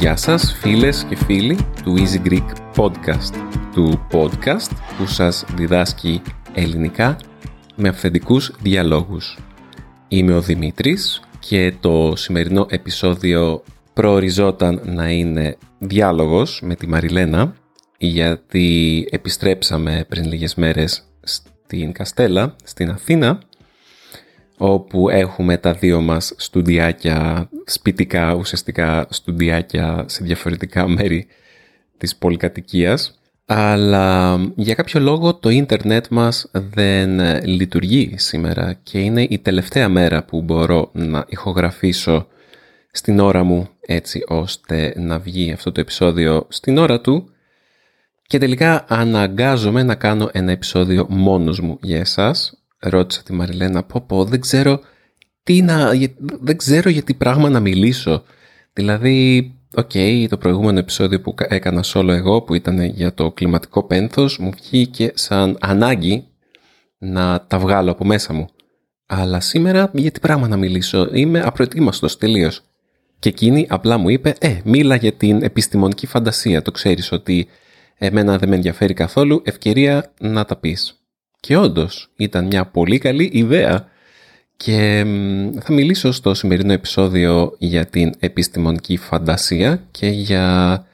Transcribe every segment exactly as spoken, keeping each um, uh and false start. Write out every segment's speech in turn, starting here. Γεια σας φίλες και φίλοι του Easy Greek Podcast, του podcast που σας διδάσκει ελληνικά με αυθεντικούς διαλόγους. Είμαι ο Δημήτρης και το σημερινό επεισόδιο προοριζόταν να είναι διάλογος με τη Μαριλένα, γιατί επιστρέψαμε πριν λίγες μέρες στην Καστέλα, στην Αθήνα, όπου έχουμε τα δύο μας στουντιάκια, σπιτικά ουσιαστικά στουντιάκια σε διαφορετικά μέρη της πολυκατοικίας. Αλλά για κάποιο λόγο το ίντερνετ μας δεν λειτουργεί σήμερα και είναι η τελευταία μέρα που μπορώ να ηχογραφήσω στην ώρα μου, έτσι ώστε να βγει αυτό το επεισόδιο στην ώρα του. Και τελικά αναγκάζομαι να κάνω ένα επεισόδιο μόνος μου για εσάς. Ρώτησα τη Μαριλένα, πω πω, δεν ξέρω, τι να, δεν ξέρω για τι πράγμα να μιλήσω. Δηλαδή, οκ, okay, το προηγούμενο επεισόδιο που έκανα solo εγώ, που ήταν για το κλιματικό πένθος, μου βγήκε σαν ανάγκη να τα βγάλω από μέσα μου. Αλλά σήμερα για τι πράγμα να μιλήσω, είμαι απροετοίμαστος τελείως. Και εκείνη απλά μου είπε, ε, μίλα για την επιστημονική φαντασία, το ξέρεις ότι εμένα δεν με ενδιαφέρει καθόλου, ευκαιρία να τα πεις. Και όντως ήταν μια πολύ καλή ιδέα και θα μιλήσω στο σημερινό επεισόδιο για την επιστημονική φαντασία και για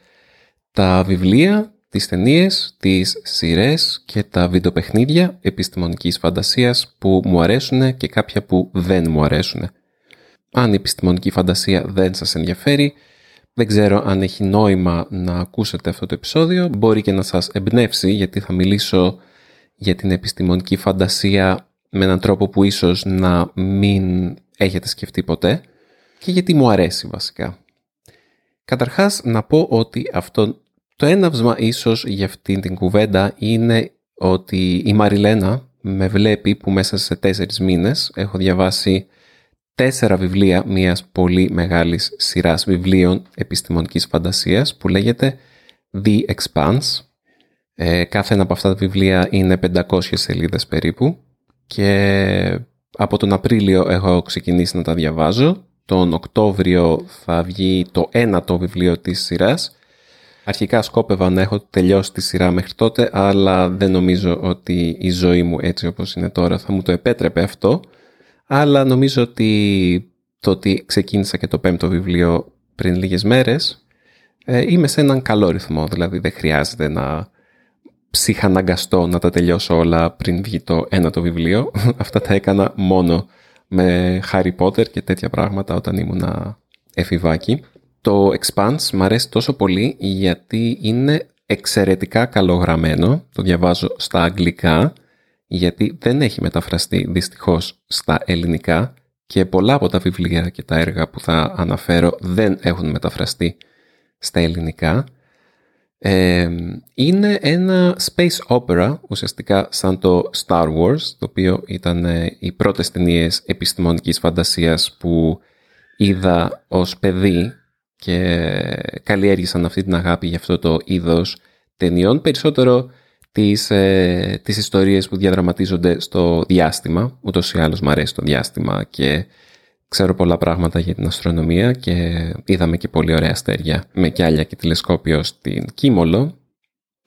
τα βιβλία, τις ταινίες, τις σειρές και τα βιντεοπαιχνίδια επιστημονικής φαντασίας που μου αρέσουν και κάποια που δεν μου αρέσουν. Αν η επιστημονική φαντασία δεν σας ενδιαφέρει, δεν ξέρω αν έχει νόημα να ακούσετε αυτό το επεισόδιο, μπορεί και να σας εμπνεύσει, γιατί θα μιλήσω για την επιστημονική φαντασία με έναν τρόπο που ίσως να μην έχετε σκεφτεί ποτέ και γιατί μου αρέσει βασικά. Καταρχάς να πω ότι αυτό το έναυσμα ίσως για αυτήν την κουβέντα είναι ότι η Μαριλένα με βλέπει που μέσα σε τέσσερις μήνες έχω διαβάσει τέσσερα βιβλία μιας πολύ μεγάλης σειράς βιβλίων επιστημονικής φαντασίας που λέγεται The Expanse. Ε, κάθε ένα από αυτά τα βιβλία είναι πεντακόσιες σελίδες περίπου και από τον Απρίλιο έχω ξεκινήσει να τα διαβάζω. Τον Οκτώβριο θα βγει το ένατο βιβλίο της σειράς. Αρχικά σκόπευα να έχω τελειώσει τη σειρά μέχρι τότε, αλλά δεν νομίζω ότι η ζωή μου έτσι όπως είναι τώρα θα μου το επέτρεπε αυτό. Αλλά νομίζω ότι το ότι ξεκίνησα και το πέμπτο βιβλίο πριν λίγες μέρες, ε, είμαι σε έναν καλό ρυθμό, δηλαδή δεν χρειάζεται να ψυχαναγκαστώ να τα τελειώσω όλα πριν βγει το ένατο βιβλίο. Αυτά τα έκανα μόνο με Harry Potter και τέτοια πράγματα όταν ήμουνα εφηβάκι. Το Expanse μου αρέσει τόσο πολύ γιατί είναι εξαιρετικά καλογραμμένο. Το διαβάζω στα αγγλικά γιατί δεν έχει μεταφραστεί δυστυχώς στα ελληνικά και πολλά από τα βιβλία και τα έργα που θα αναφέρω δεν έχουν μεταφραστεί στα ελληνικά. Ε, είναι ένα space opera, ουσιαστικά σαν το Star Wars, το οποίο ήταν οι πρώτες ταινίες επιστημονικής φαντασίας που είδα ως παιδί και καλλιέργησαν αυτή την αγάπη για αυτό το είδος ταινιών, περισσότερο τις, ε, τις ιστορίες που διαδραματίζονται στο διάστημα. Ούτως ή άλλως μου αρέσει το διάστημα και ξέρω πολλά πράγματα για την αστρονομία και είδαμε και πολύ ωραία αστέρια με κιάλια και τηλεσκόπιο στην Κύμολο.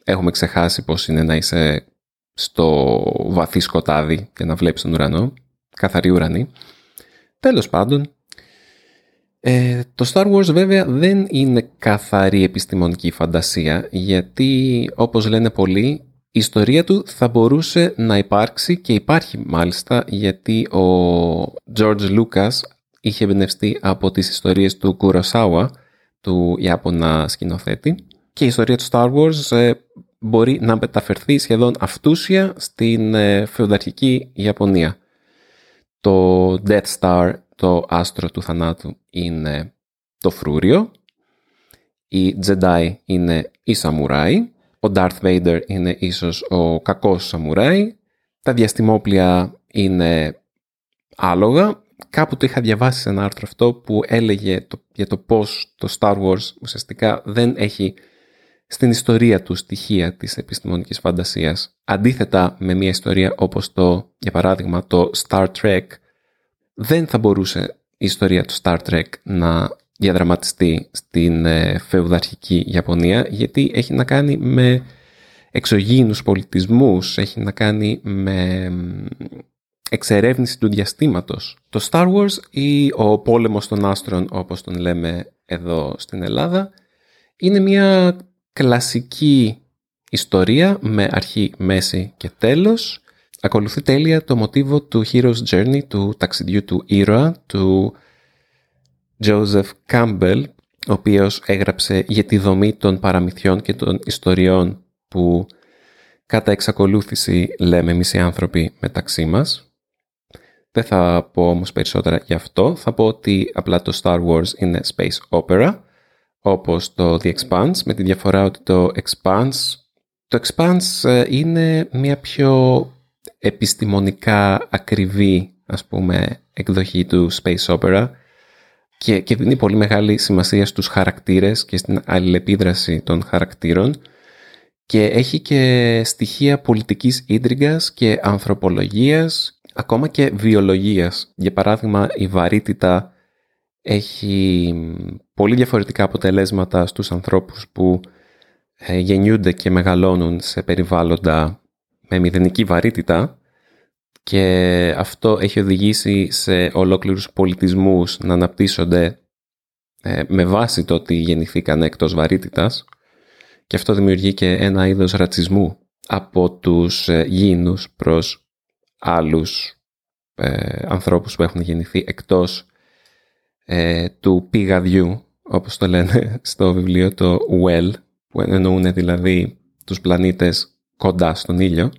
Έχουμε ξεχάσει πως είναι να είσαι στο βαθύ σκοτάδι και να βλέπεις τον ουρανό. Καθαρή ουρανή. Τέλος πάντων, ε, το Star Wars βέβαια δεν είναι καθαρή επιστημονική φαντασία, γιατί όπως λένε πολλοί, η ιστορία του θα μπορούσε να υπάρξει και υπάρχει μάλιστα, γιατί ο George Lucas είχε εμπνευστεί από τις ιστορίες του Kurosawa, του Ιάπωνα σκηνοθέτη, και η ιστορία του Star Wars ε, μπορεί να μεταφερθεί σχεδόν αυτούσια στην ε, φεουδαρχική Ιαπωνία. Το Death Star, το άστρο του θανάτου, είναι το φρούριο, οι Jedi είναι οι Σαμουράι, ο Darth Vader είναι ίσως ο κακός σαμουράι. Τα διαστημόπλια είναι άλογα. Κάπου το είχα διαβάσει σε ένα άρθρο αυτό που έλεγε το, για το πώς το Star Wars ουσιαστικά δεν έχει στην ιστορία του στοιχεία της επιστημονικής φαντασίας. Αντίθετα με μια ιστορία όπως το, για παράδειγμα, το Star Trek, δεν θα μπορούσε η ιστορία του Star Trek να διαδραματιστεί στην φεουδαρχική Ιαπωνία, γιατί έχει να κάνει με εξωγήινους πολιτισμούς, έχει να κάνει με εξερεύνηση του διαστήματος. Το Star Wars ή ο πόλεμος των άστρων, όπως τον λέμε εδώ στην Ελλάδα, είναι μια κλασική ιστορία με αρχή, μέση και τέλος. Ακολουθεί τέλεια το μοτίβο του Hero's Journey, του ταξιδιού του ήρωα, του Joseph Campbell, ο οποίος έγραψε για τη δομή των παραμυθιών και των ιστοριών που κατά εξακολούθηση λέμε εμείς οι άνθρωποι μεταξύ μας. Δεν θα πω όμως περισσότερα γι' αυτό. Θα πω ότι απλά το Star Wars είναι space opera, όπως το The Expanse, με τη διαφορά ότι το Expanse, το Expanse είναι μια πιο επιστημονικά ακριβή, ας πούμε, εκδοχή του space opera και, και δίνει πολύ μεγάλη σημασία στους χαρακτήρες και στην αλληλεπίδραση των χαρακτήρων και έχει και στοιχεία πολιτικής ίντριγκας και ανθρωπολογίας, ακόμα και βιολογίας. Για παράδειγμα, η βαρύτητα έχει πολύ διαφορετικά αποτελέσματα στους ανθρώπους που γεννιούνται και μεγαλώνουν σε περιβάλλοντα με μηδενική βαρύτητα, και αυτό έχει οδηγήσει σε ολόκληρους πολιτισμούς να αναπτύσσονται με βάση το ότι γεννηθήκαν εκτός βαρύτητας, και αυτό δημιουργεί και ένα είδος ρατσισμού από τους γήινους προς άλλους ε, ανθρώπους που έχουν γεννηθεί εκτός ε, του πηγαδιού, όπως το λένε στο βιβλίο το Well, που εννοούν δηλαδή τους πλανήτες κοντά στον ήλιο,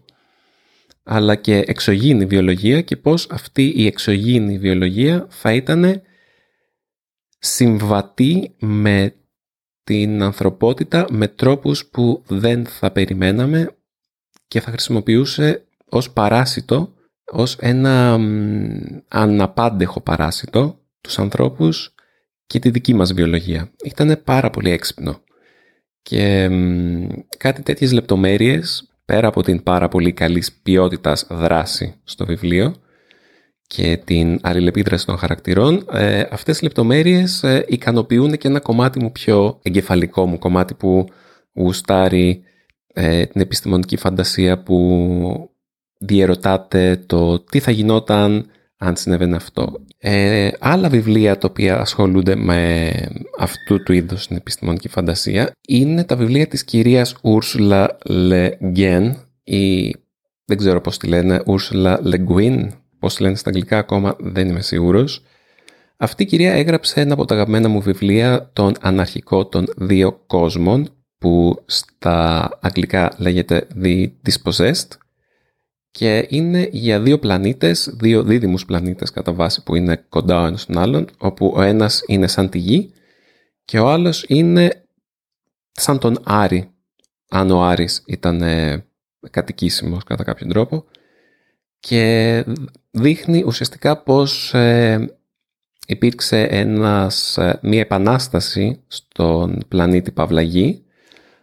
αλλά και εξωγήινη βιολογία και πώς αυτή η εξωγήινη βιολογία θα ήταν συμβατή με την ανθρωπότητα με τρόπους που δεν θα περιμέναμε και θα χρησιμοποιούσε ως παράσιτο, ως ένα αναπάντεχο παράσιτο τους ανθρώπους και τη δική μας βιολογία. Ήταν πάρα πολύ έξυπνο. Και κάτι τέτοιες λεπτομέρειες, πέρα από την πάρα πολύ καλής ποιότητας δράση στο βιβλίο και την αλληλεπίδραση των χαρακτηρών, ε, αυτές οι λεπτομέρειες ε, ικανοποιούν και ένα κομμάτι μου πιο εγκεφαλικό μου, κομμάτι που γουστάρει ε, την επιστημονική φαντασία, που διερωτάται το τι θα γινόταν αν συνέβαινε αυτό. Ε, άλλα βιβλία τα οποία ασχολούνται με αυτού του είδους την επιστημονική φαντασία είναι τα βιβλία της κυρίας Ursula Le Guin, ή δεν ξέρω πώς τη λένε, Ursula Le Guin, πώς λένε στα αγγλικά ακόμα δεν είμαι σίγουρος. Αυτή η κυρία έγραψε ένα από τα αγαπημένα μου βιβλία, τον αναρχικό των δύο κόσμων, που στα αγγλικά λέγεται The Dispossessed, και είναι για δύο πλανήτες, δύο δίδυμους πλανήτες κατά βάση, που είναι κοντά ο ένας στον άλλον, όπου ο ένας είναι σαν τη Γη και ο άλλος είναι σαν τον Άρη, αν ο Άρης ήταν κατοικήσιμος κατά κάποιον τρόπο, και δείχνει ουσιαστικά πως ε, υπήρξε ένας, μια επανάσταση στον πλανήτη Παυλαγή,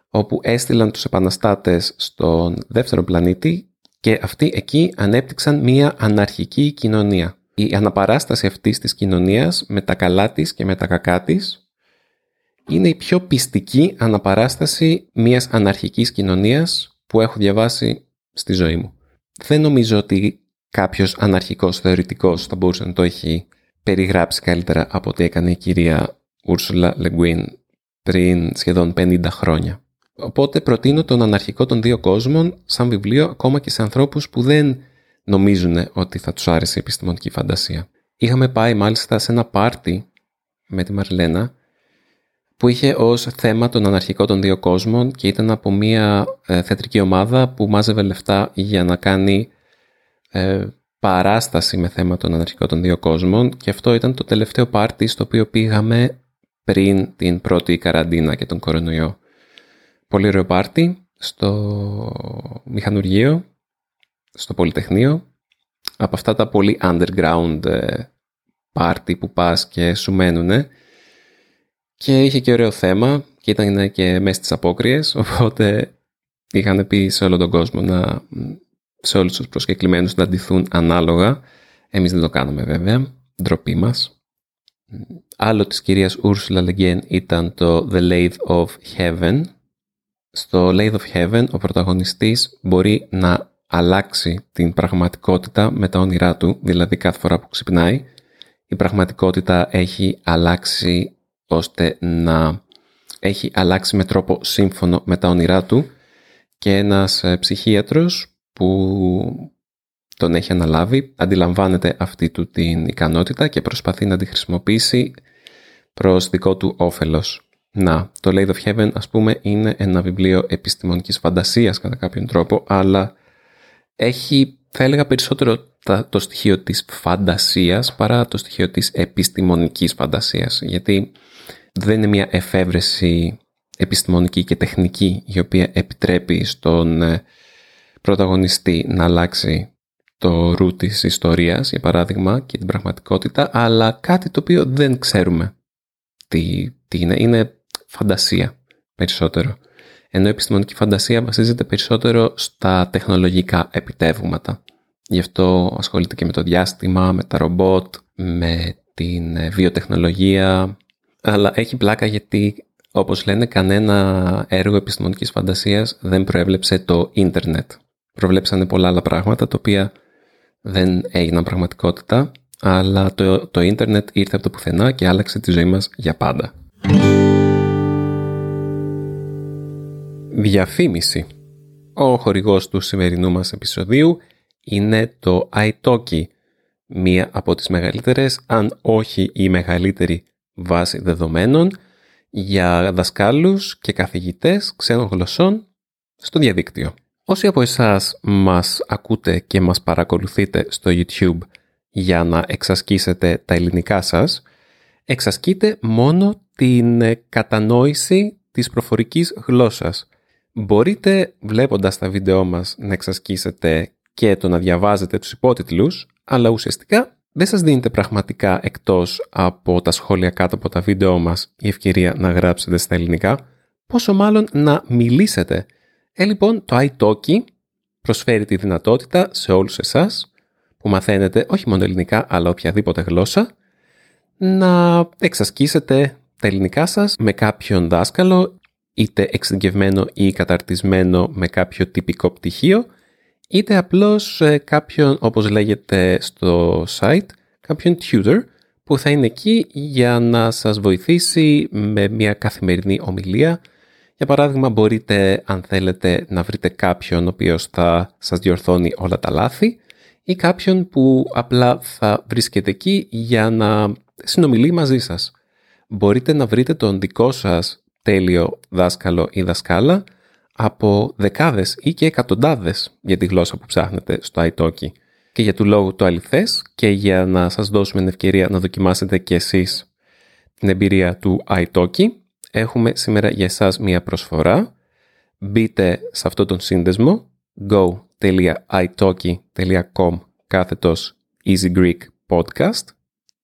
όπου έστειλαν τους επαναστάτες στον δεύτερο πλανήτη και αυτοί εκεί ανέπτυξαν μια αναρχική κοινωνία. Η αναπαράσταση αυτής της κοινωνίας με τα καλά της και με τα κακά της είναι η πιο πιστική αναπαράσταση μιας αναρχικής κοινωνίας που έχω διαβάσει στη ζωή μου. Δεν νομίζω ότι κάποιος αναρχικός θεωρητικός θα μπορούσε να το έχει περιγράψει καλύτερα από ό,τι έκανε η κυρία Ursula Le Guin πριν σχεδόν πενήντα χρόνια. Οπότε προτείνω τον αναρχικό των δύο κόσμων σαν βιβλίο ακόμα και σε ανθρώπους που δεν νομίζουν ότι θα τους άρεσε η επιστημονική φαντασία. Είχαμε πάει μάλιστα σε ένα πάρτι με τη Μαριλένα που είχε ως θέμα τον αναρχικό των δύο κόσμων και ήταν από μια ε, θεατρική ομάδα που μάζευε λεφτά για να κάνει ε, παράσταση με θέμα τον αναρχικό των δύο κόσμων, και αυτό ήταν το τελευταίο πάρτι στο οποίο πήγαμε πριν την πρώτη καραντίνα και τον κορονοϊό. Πολύ ωραίο πάρτι στο μηχανουργείο, στο Πολυτεχνείο, από αυτά τα πολύ underground πάρτι που πας και σου μένουνε. Και είχε και ωραίο θέμα και ήταν και μέσα στις απόκριες, οπότε είχαν πει σε όλο τον κόσμο, να, σε όλους τους προσκεκλημένους να ντυθούν ανάλογα. Εμείς δεν το κάναμε βέβαια, ντροπή μας. Άλλο της κυρίας Ursula Le Guin ήταν το The Lathe of Heaven. Στο Lathe of Heaven ο πρωταγωνιστής μπορεί να αλλάξει την πραγματικότητα με τα όνειρά του, δηλαδή κάθε φορά που ξυπνάει η πραγματικότητα έχει αλλάξει ώστε να έχει αλλάξει με τρόπο σύμφωνο με τα όνειρά του, και ένας ψυχίατρος που τον έχει αναλάβει αντιλαμβάνεται αυτή του την ικανότητα και προσπαθεί να τη χρησιμοποιήσει προς δικό του όφελος. Να, το Lathe of Heaven ας πούμε είναι ένα βιβλίο επιστημονικής φαντασίας κατά κάποιον τρόπο, αλλά έχει, θα έλεγα, περισσότερο το στοιχείο της φαντασίας παρά το στοιχείο της επιστημονικής φαντασίας, γιατί δεν είναι μια εφεύρεση επιστημονική και τεχνική η οποία επιτρέπει στον πρωταγωνιστή να αλλάξει το ρου της ιστορίας, για παράδειγμα, και την πραγματικότητα, αλλά κάτι το οποίο δεν ξέρουμε τι, τι είναι. Είναι φαντασία περισσότερο. Ενώ η επιστημονική φαντασία βασίζεται περισσότερο στα τεχνολογικά επιτεύγματα. Γι' αυτό ασχολείται και με το διάστημα, με τα ρομπότ, με την βιοτεχνολογία, αλλά έχει πλάκα γιατί, όπως λένε, κανένα έργο επιστημονικής φαντασίας δεν προέβλεψε το ίντερνετ. Προβλέψανε πολλά άλλα πράγματα τα οποία δεν έγιναν πραγματικότητα, αλλά το, το ίντερνετ ήρθε από το πουθενά και άλλαξε τη ζωή μας για πάντα. Διαφήμιση. Ο χορηγός του σημερινού μας επεισοδίου είναι το italki, μία από τις μεγαλύτερες, αν όχι η μεγαλύτερη βάση δεδομένων για δασκάλους και καθηγητές ξένων γλωσσών στο διαδίκτυο. Όσοι από εσάς μας ακούτε και μας παρακολουθείτε στο YouTube για να εξασκήσετε τα ελληνικά σας, εξασκείτε μόνο την κατανόηση της προφορικής γλώσσας. Μπορείτε βλέποντας τα βίντεό μας να εξασκήσετε και το να διαβάζετε τους υπότιτλους, αλλά ουσιαστικά δεν σας δίνετε πραγματικά, εκτός από τα σχόλια κάτω από τα βίντεό μας, η ευκαιρία να γράψετε στα ελληνικά, πόσο μάλλον να μιλήσετε. Ε, λοιπόν, το italki προσφέρει τη δυνατότητα σε όλους εσάς που μαθαίνετε όχι μόνο ελληνικά αλλά οποιαδήποτε γλώσσα να εξασκήσετε τα ελληνικά σας με κάποιον δάσκαλο, είτε εξειδικευμένο ή καταρτισμένο με κάποιο τυπικό πτυχίο, είτε απλώς κάποιον, όπως λέγεται στο site, κάποιον tutor που θα είναι εκεί για να σας βοηθήσει με μια καθημερινή ομιλία. Για παράδειγμα, μπορείτε, αν θέλετε, να βρείτε κάποιον ο οποίος θα σας διορθώνει όλα τα λάθη ή κάποιον που απλά θα βρίσκεται εκεί για να συνομιλεί μαζί σας. Μπορείτε να βρείτε τον δικό σας τέλειο δάσκαλο ή δασκάλα από δεκάδες ή και εκατοντάδες για τη γλώσσα που ψάχνετε στο italki. Και για του λόγου το αληθές και για να σας δώσουμε την ευκαιρία να δοκιμάσετε και εσείς την εμπειρία του italki, έχουμε σήμερα για εσάς μία προσφορά. Μπείτε σε αυτόν τον σύνδεσμο go.άι τάλκι τελεία κομ κάθετος Easy Greek Podcast.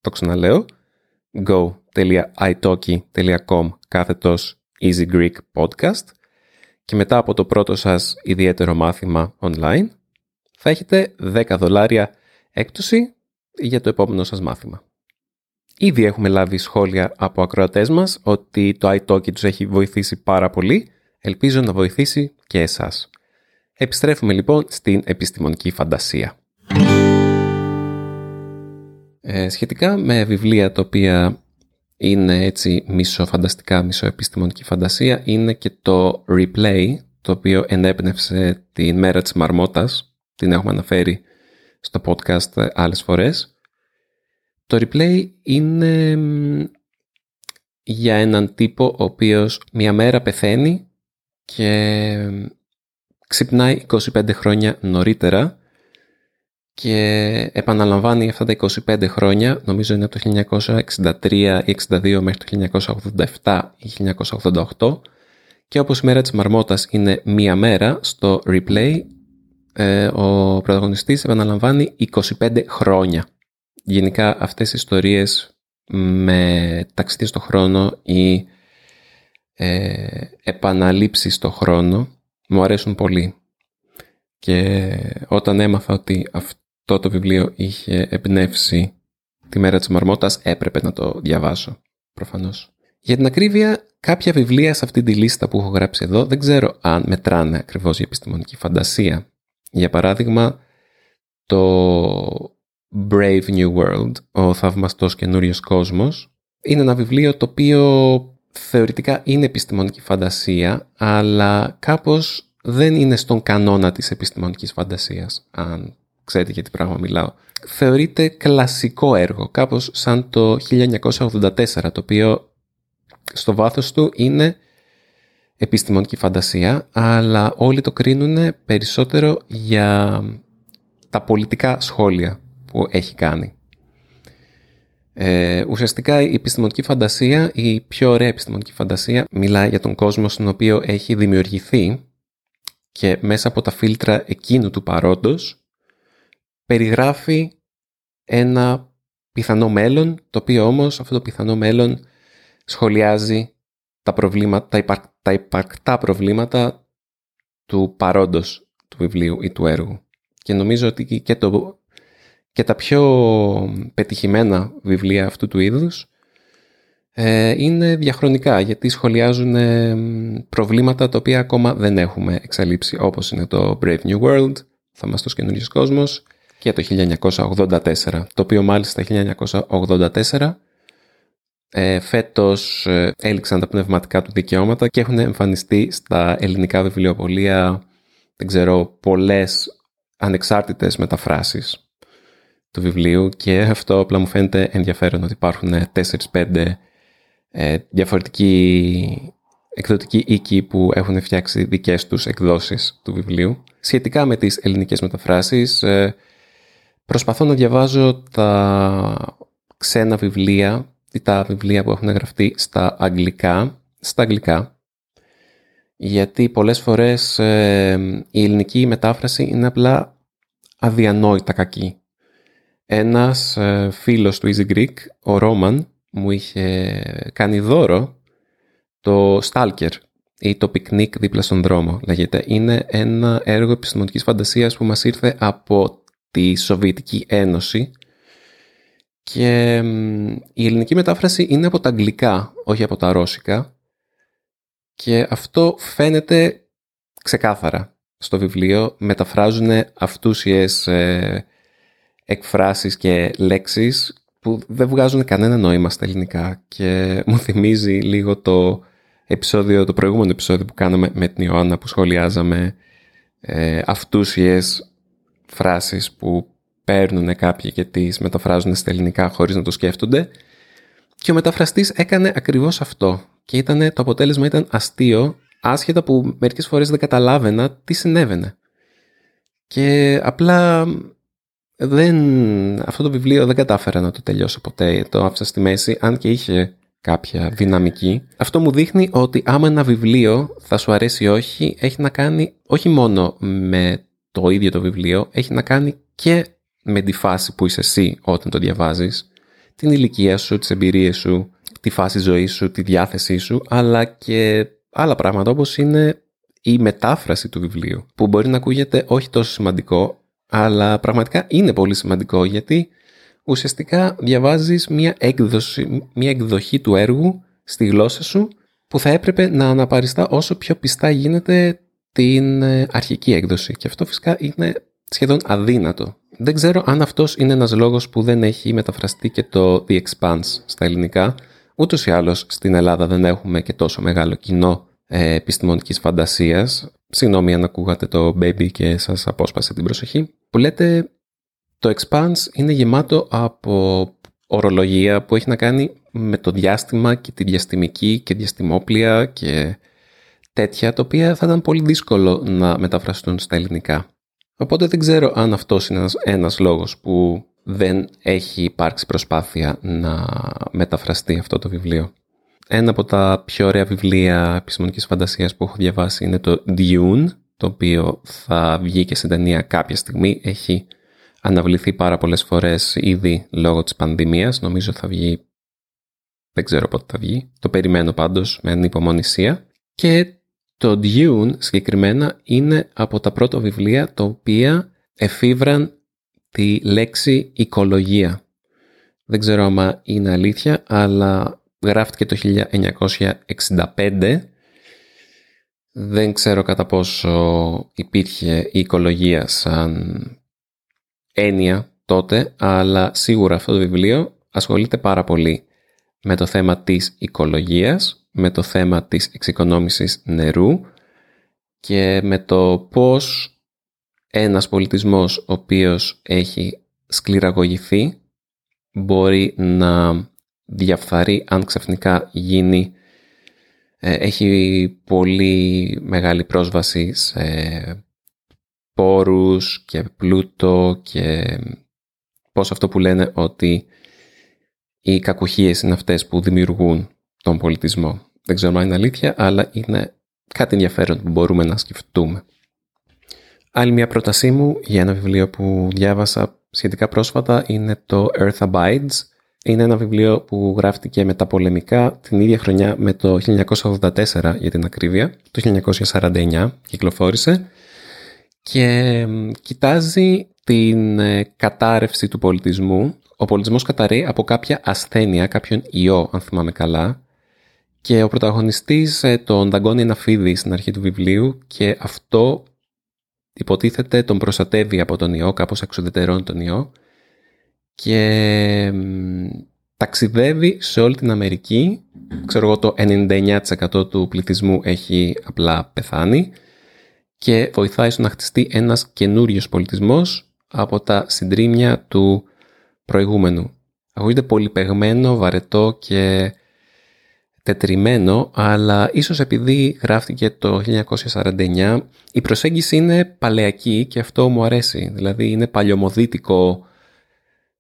Το ξαναλέω, go.άι τάλκι τελεία κομ κάθετος Easy Greek Podcast, και μετά από το πρώτο σας ιδιαίτερο μάθημα online θα έχετε δέκα δολάρια έκπτωση για το επόμενο σας μάθημα. Ήδη έχουμε λάβει σχόλια από ακροατές μας ότι το italki τους έχει βοηθήσει πάρα πολύ. Ελπίζω να βοηθήσει και εσάς. Επιστρέφουμε λοιπόν στην επιστημονική φαντασία. Ε, σχετικά με βιβλία τα οποία είναι έτσι μισοφανταστικά, μισοεπιστημονική φαντασία, είναι και το Replay, το οποίο ενέπνευσε τη Μέρα της Μαρμότας. Την έχουμε αναφέρει στο podcast άλλες φορές. Το Replay είναι για έναν τύπο ο οποίος μια μέρα πεθαίνει και ξυπνάει είκοσι πέντε χρόνια νωρίτερα και επαναλαμβάνει αυτά τα είκοσι πέντε χρόνια, νομίζω είναι από το χίλια εννιακόσια εξήντα τρία ή εξήντα δύο μέχρι το χίλια εννιακόσια ογδόντα επτά ή χίλια εννιακόσια ογδόντα οκτώ, και όπως η μέρα της Μαρμότας είναι μια μέρα, στο Replay ο πρωταγωνιστής επαναλαμβάνει είκοσι πέντε χρόνια. Γενικά αυτές οι ιστορίες με ταξίδι στο χρόνο ή ε, επαναλήψεις στο χρόνο μου αρέσουν πολύ. Και όταν έμαθα ότι αυτό το βιβλίο είχε εμπνεύσει τη Μέρα της Μαρμότας, έπρεπε να το διαβάσω, προφανώς. Για την ακρίβεια, κάποια βιβλία σε αυτή τη λίστα που έχω γράψει εδώ δεν ξέρω αν μετράνε ακριβώς η επιστημονική φαντασία. Για παράδειγμα, το Brave New World, ο θαυμαστός καινούριος κόσμος, είναι ένα βιβλίο το οποίο θεωρητικά είναι επιστημονική φαντασία, αλλά κάπως δεν είναι στον κανόνα της επιστημονικής φαντασίας, αν ξέρετε για τι πράγμα μιλάω. Θεωρείται κλασικό έργο, κάπως σαν το χίλια εννιακόσια ογδόντα τέσσερα, το οποίο στο βάθος του είναι επιστημονική φαντασία, αλλά όλοι το κρίνουν περισσότερο για τα πολιτικά σχόλια που έχει κάνει. Ε, ουσιαστικά η επιστημονική φαντασία, η πιο ωραία επιστημονική φαντασία, μιλάει για τον κόσμο στον οποίο έχει δημιουργηθεί και μέσα από τα φίλτρα εκείνου του παρόντος περιγράφει ένα πιθανό μέλλον, το οποίο όμως αυτό το πιθανό μέλλον σχολιάζει τα, προβλήματα, τα, υπαρκ, τα υπαρκτά προβλήματα του παρόντος του βιβλίου ή του έργου. Και νομίζω ότι και, το, και τα πιο πετυχημένα βιβλία αυτού του είδους ε, είναι διαχρονικά, γιατί σχολιάζουν ε, προβλήματα τα οποία ακόμα δεν έχουμε εξαλείψει, όπως είναι το Brave New World, θαυμαστός καινούριος κόσμος, και το χίλια εννιακόσια ογδόντα τέσσερα, το οποίο μάλιστα χίλια εννιακόσια ογδόντα τέσσερα ε, φέτος ε, έληξαν τα πνευματικά του δικαιώματα και έχουν εμφανιστεί στα ελληνικά βιβλιοπωλεία, δεν ξέρω, πολλές ανεξάρτητες μεταφράσεις του βιβλίου, και αυτό απλά μου φαίνεται ενδιαφέρον, ότι υπάρχουν τέσσερις πέντε ε, διαφορετικοί εκδοτικοί οίκοι που έχουν φτιάξει δικές τους εκδόσεις του βιβλίου. Σχετικά με τις ελληνικές μεταφράσεις, ε, προσπαθώ να διαβάζω τα ξένα βιβλία ή τα βιβλία που έχουν γραφτεί στα αγγλικά, στα αγγλικά, γιατί πολλές φορές ε, η ελληνική μετάφραση είναι απλά αδιανόητα κακή. Ένας ε, φίλος του Easy Greek, ο Roman, μου είχε κάνει δώρο το Stalker ή το Πικνίκ δίπλα στον δρόμο, λέγεται. Είναι ένα έργο επιστημονικής φαντασίας που μας ήρθε από τη Σοβιετική Ένωση και η ελληνική μετάφραση είναι από τα αγγλικά, όχι από τα ρώσικα, και αυτό φαίνεται ξεκάθαρα στο βιβλίο. Μεταφράζουν αυτούσιες ε, εκφράσεις και λέξεις που δεν βγάζουν κανένα νόημα στα ελληνικά, και μου θυμίζει λίγο το επεισόδιο, το προηγούμενο επεισόδιο που κάναμε με την Ιωάννα, που σχολιάζαμε ε, αυτούσιες φράσεις που παίρνουν κάποιοι και τις μεταφράζουν στα ελληνικά χωρίς να το σκέφτονται, και ο μεταφραστής έκανε ακριβώς αυτό, και ήτανε, το αποτέλεσμα ήταν αστείο, άσχετα που μερικές φορές δεν καταλάβαινα τι συνέβαινε, και απλά δεν, αυτό το βιβλίο δεν κατάφερα να το τελειώσω ποτέ, το άφησα στη μέση, αν και είχε κάποια δυναμική. Αυτό μου δείχνει ότι άμα ένα βιβλίο θα σου αρέσει ή όχι, έχει να κάνει όχι μόνο με το ίδιο το βιβλίο, έχει να κάνει και με τη φάση που είσαι εσύ όταν το διαβάζεις, την ηλικία σου, τις εμπειρίες σου, τη φάση ζωής σου, τη διάθεσή σου, αλλά και άλλα πράγματα, όπως είναι η μετάφραση του βιβλίου, που μπορεί να ακούγεται όχι τόσο σημαντικό, αλλά πραγματικά είναι πολύ σημαντικό, γιατί ουσιαστικά διαβάζεις μια έκδοση, μια εκδοχή του έργου στη γλώσσα σου, που θα έπρεπε να αναπαριστά όσο πιο πιστά γίνεται την αρχική έκδοση, και αυτό φυσικά είναι σχεδόν αδύνατο. Δεν ξέρω αν αυτός είναι ένας λόγος που δεν έχει μεταφραστεί και το The Expanse στα ελληνικά. Ούτως ή άλλως στην Ελλάδα δεν έχουμε και τόσο μεγάλο κοινό ε, επιστημονικής φαντασίας. Συγγνώμη αν ακούγατε το Baby και σας απόσπασε την προσοχή. Που λέτε, το Expanse είναι γεμάτο από ορολογία που έχει να κάνει με το διάστημα και τη διαστημική και διαστημόπλια και τέτοια, τα οποία θα ήταν πολύ δύσκολο να μεταφραστούν στα ελληνικά. Οπότε δεν ξέρω αν αυτός είναι ένας, ένας λόγος που δεν έχει υπάρξει προσπάθεια να μεταφραστεί αυτό το βιβλίο. Ένα από τα πιο ωραία βιβλία επιστημονικής φαντασίας που έχω διαβάσει είναι το Dune, το οποίο θα βγει και στην ταινία κάποια στιγμή. Έχει αναβληθεί πάρα πολλές φορές ήδη λόγω της πανδημίας. Νομίζω θα βγει, δεν ξέρω πότε θα βγει. Το περιμένω πάντως με ανυπομονησία. Και το Dune συγκεκριμένα είναι από τα πρώτα βιβλία τα οποία εφήβραν τη λέξη οικολογία. Δεν ξέρω άμα είναι αλήθεια, αλλά γράφτηκε το χίλια εννιακόσια εξήντα πέντε. Δεν ξέρω κατά πόσο υπήρχε η οικολογία σαν έννοια τότε, αλλά σίγουρα αυτό το βιβλίο ασχολείται πάρα πολύ με το θέμα της οικολογίας, με το θέμα της εξοικονόμησης νερού και με το πώς ένας πολιτισμός ο οποίος έχει σκληραγωγηθεί μπορεί να διαφθαρεί αν ξαφνικά γίνει, έχει πολύ μεγάλη πρόσβαση σε πόρους και πλούτο και πώς αυτό που λένε ότι οι κακουχίες είναι αυτές που δημιουργούν τον πολιτισμό. Δεν ξέρω αν είναι αλήθεια, αλλά είναι κάτι ενδιαφέρον που μπορούμε να σκεφτούμε. Άλλη μια πρότασή μου για ένα βιβλίο που διάβασα σχετικά πρόσφατα είναι το Earth Abides. Είναι ένα βιβλίο που γράφτηκε μετά πολεμικά την ίδια χρονιά με το χίλια εννιακόσια ογδόντα τέσσερα για την ακρίβεια. Το χίλια εννιακόσια σαράντα εννιά κυκλοφόρησε και κοιτάζει την κατάρρευση του πολιτισμού. Ο πολιτισμός καταρρέει από κάποια ασθένεια, κάποιον ιό αν θυμάμαι καλά, και ο πρωταγωνιστής τον δαγκώνει ένα φίδι στην αρχή του βιβλίου και αυτό υποτίθεται τον προστατεύει από τον ιό, κάπως εξουδετερώνει τον ιό και ταξιδεύει σε όλη την Αμερική. Ξέρω εγώ, το ενενήντα εννιά τοις εκατό του πληθυσμού έχει απλά πεθάνει και βοηθάει στο να χτιστεί ένας καινούριος πολιτισμός από τα συντρίμμια του προηγούμενου. Ακούγεται πολύ παιγμένο, βαρετό και τετριμένο, αλλά ίσως επειδή γράφτηκε το χίλια εννιακόσια σαράντα εννιά η προσέγγιση είναι παλαιακή και αυτό μου αρέσει. Δηλαδή είναι παλαιομοδίτικο,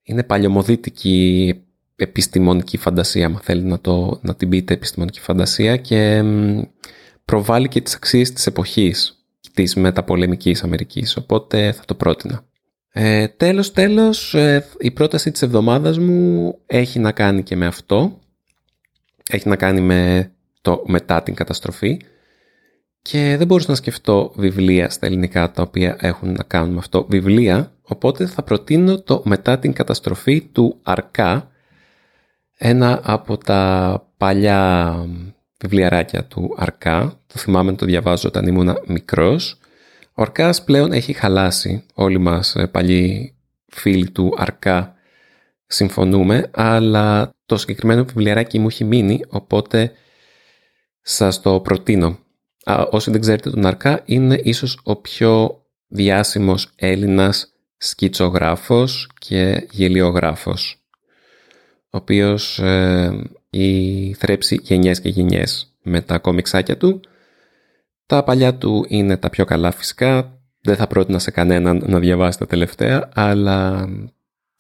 είναι παλαιομοδίτικη επιστημονική φαντασία, αν θέλει να, το, να την πείτε επιστημονική φαντασία, και προβάλλει και τις αξίες της εποχής της μεταπολεμικής Αμερικής, οπότε θα το πρότεινα. Ε, τέλος τέλος, ε, η πρόταση της εβδομάδας μου έχει να κάνει και με αυτό. Έχει να κάνει με το μετά την καταστροφή και δεν μπορούσα να σκεφτώ βιβλία στα ελληνικά τα οποία έχουν να κάνουν με αυτό. Βιβλία, οπότε θα προτείνω το Μετά την καταστροφή του Αρκά, ένα από τα παλιά βιβλιαράκια του Αρκά. Το θυμάμαι να το διαβάζω όταν ήμουν μικρός. Ο Αρκάς πλέον έχει χαλάσει, όλοι μας παλιοί φίλοι του Αρκά συμφωνούμε, αλλά το συγκεκριμένο βιβλιαράκι μου έχει μείνει, οπότε σας το προτείνω. Α, όσοι δεν ξέρετε τον Αρκά, είναι ίσως ο πιο διάσημος Έλληνας σκητσογράφος και γελιογράφος, ο οποίος ε, η θρέψει γενιές και γενιές με τα κόμιξάκια του. Τα παλιά του είναι τα πιο καλά φυσικά, δεν θα πρότεινα σε κανέναν να διαβάσει τα τελευταία, αλλά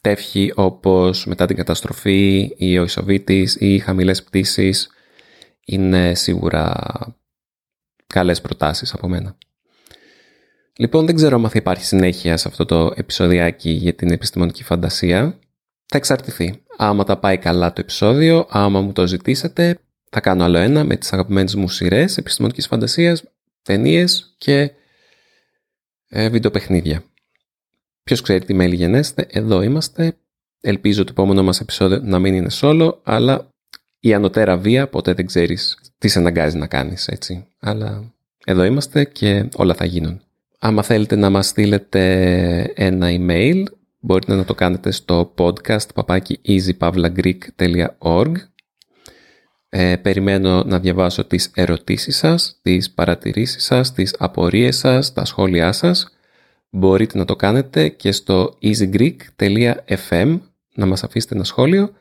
τεύχη όπως Μετά την καταστροφή ή ο Ισοβήτης ή Χαμηλές πτήσεις είναι σίγουρα καλές προτάσεις από μένα. Λοιπόν, δεν ξέρω αν θα υπάρχει συνέχεια σε αυτό το επεισοδιάκι για την επιστημονική φαντασία. Θα εξαρτηθεί. Άμα τα πάει καλά το επεισόδιο, άμα μου το ζητήσετε, θα κάνω άλλο ένα με τις αγαπημένες μου σειρές επιστημονικής φαντασίας, ταινίες και ε, βιντεοπαιχνίδια. Ποιος ξέρει τι μέλη γενέστε, εδώ είμαστε. Ελπίζω το επόμενο μας επεισόδιο να μην είναι solo, αλλά η ανωτέρα βία ποτέ δεν ξέρεις τι σε αναγκάζει να κάνεις, έτσι. Αλλά εδώ είμαστε και όλα θα γίνουν. Άμα θέλετε να μας στείλετε ένα email, μπορείτε να το κάνετε στο podcast παπάκι easy pavla greek τελεία org. Ε, περιμένω να διαβάσω τις ερωτήσεις σας, τις παρατηρήσεις σας, τις απορίες σας, τα σχόλιά σας. Μπορείτε να το κάνετε και στο easy greek τελεία εφ εμ να μας αφήσετε ένα σχόλιο,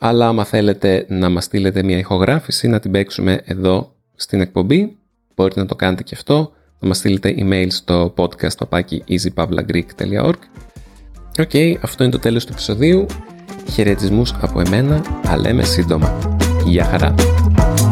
αλλά άμα θέλετε να μας στείλετε μια ηχογράφηση να την παίξουμε εδώ στην εκπομπή, μπορείτε να το κάνετε και αυτό, να μας στείλετε email στο podcast παπάκι easy pavla greek τελεία org. Οκ, okay, αυτό είναι το τέλος του επεισοδίου. Χαιρετισμούς από εμένα, τα λέμε σύντομα. Γεια χαρά!